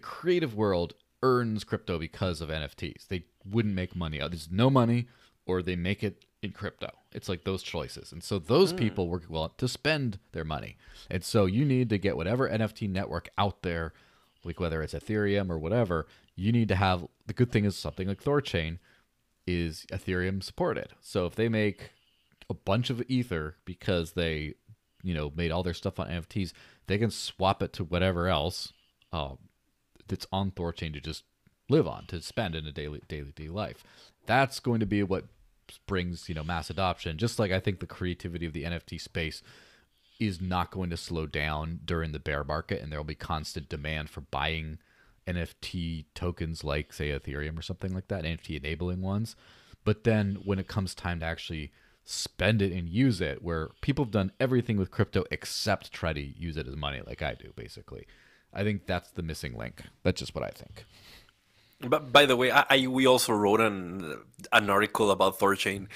creative world earns crypto because of NFTs. They wouldn't make money. There's no money, or they make it in crypto. It's like those choices. And so those people work well to spend their money. And so you need to get whatever NFT network out there, like whether it's Ethereum or whatever, you need to have. The good thing is something like ThorChain is Ethereum supported. So if they make a bunch of ether because they, you know, made all their stuff on NFTs, they can swap it to whatever else that's on ThorChain to just live on, to spend in a daily life. That's going to be what brings, you know, mass adoption. Just like I think the creativity of the NFT space is not going to slow down during the bear market, and there will be constant demand for buying NFT tokens like, say, Ethereum or something like that, NFT enabling ones. But then when it comes time to actually spend it and use it, where people have done everything with crypto except try to use it as money, like I do, basically. I think that's the missing link. That's just what I think. But by the way, we also wrote an article about ThorChain,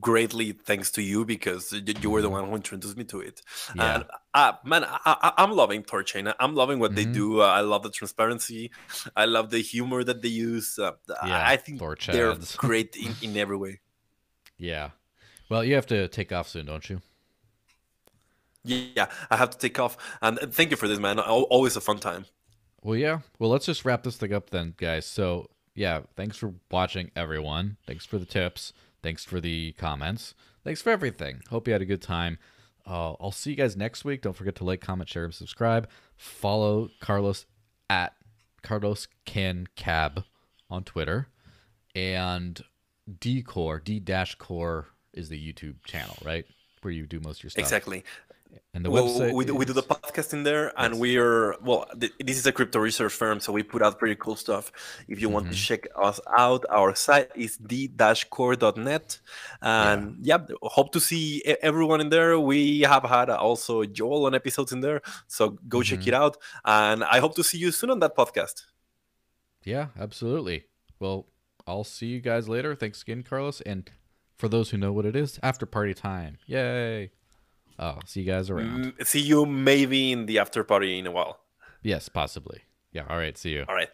greatly thanks to you, because you were the one who introduced me to it. Yeah. And man, I'm loving ThorChain. I'm loving what they do. I love the transparency. I love the humor that they use. I think they're great in every way. Yeah. Well, you have to take off soon, don't you? Yeah, I have to take off. And thank you for this, man. Always a fun time. Well, yeah. Well, let's just wrap this thing up then, guys. So, yeah, thanks for watching, everyone. Thanks for the tips. Thanks for the comments. Thanks for everything. Hope you had a good time. I'll see you guys next week. Don't forget to like, comment, share, and subscribe. Follow Carlos at CarlosCanCab on Twitter. And D-Core is the YouTube channel, right? Where you do most of your stuff. Exactly. And the website we do the podcast in there, and we are, this is a crypto research firm, so we put out pretty cool stuff. If you want to check us out, our site is d-core.net. And hope to see everyone in there. We have had also Joel on episodes in there, so go check it out. And I hope to see you soon on that podcast. Yeah, absolutely. Well, I'll see you guys later. Thanks again, Carlos. And for those who know what it is, after party time. Yay. Oh, see you guys around. See you maybe in the after party in a while. Yes, possibly. Yeah. All right. See you. All right.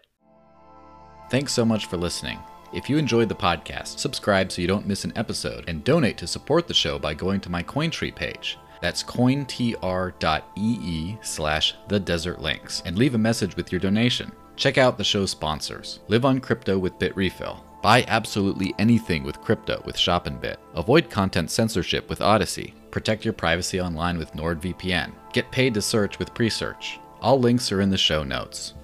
Thanks so much for listening. If you enjoyed the podcast, subscribe so you don't miss an episode, and donate to support the show by going to my CoinTree page. That's cointr.ee/thedesertlinks, and leave a message with your donation. Check out the show's sponsors. Live on crypto with BitRefill. Buy absolutely anything with crypto with Shop and Bit. Avoid content censorship with Odyssey. Protect your privacy online with NordVPN. Get paid to search with PreSearch. All links are in the show notes.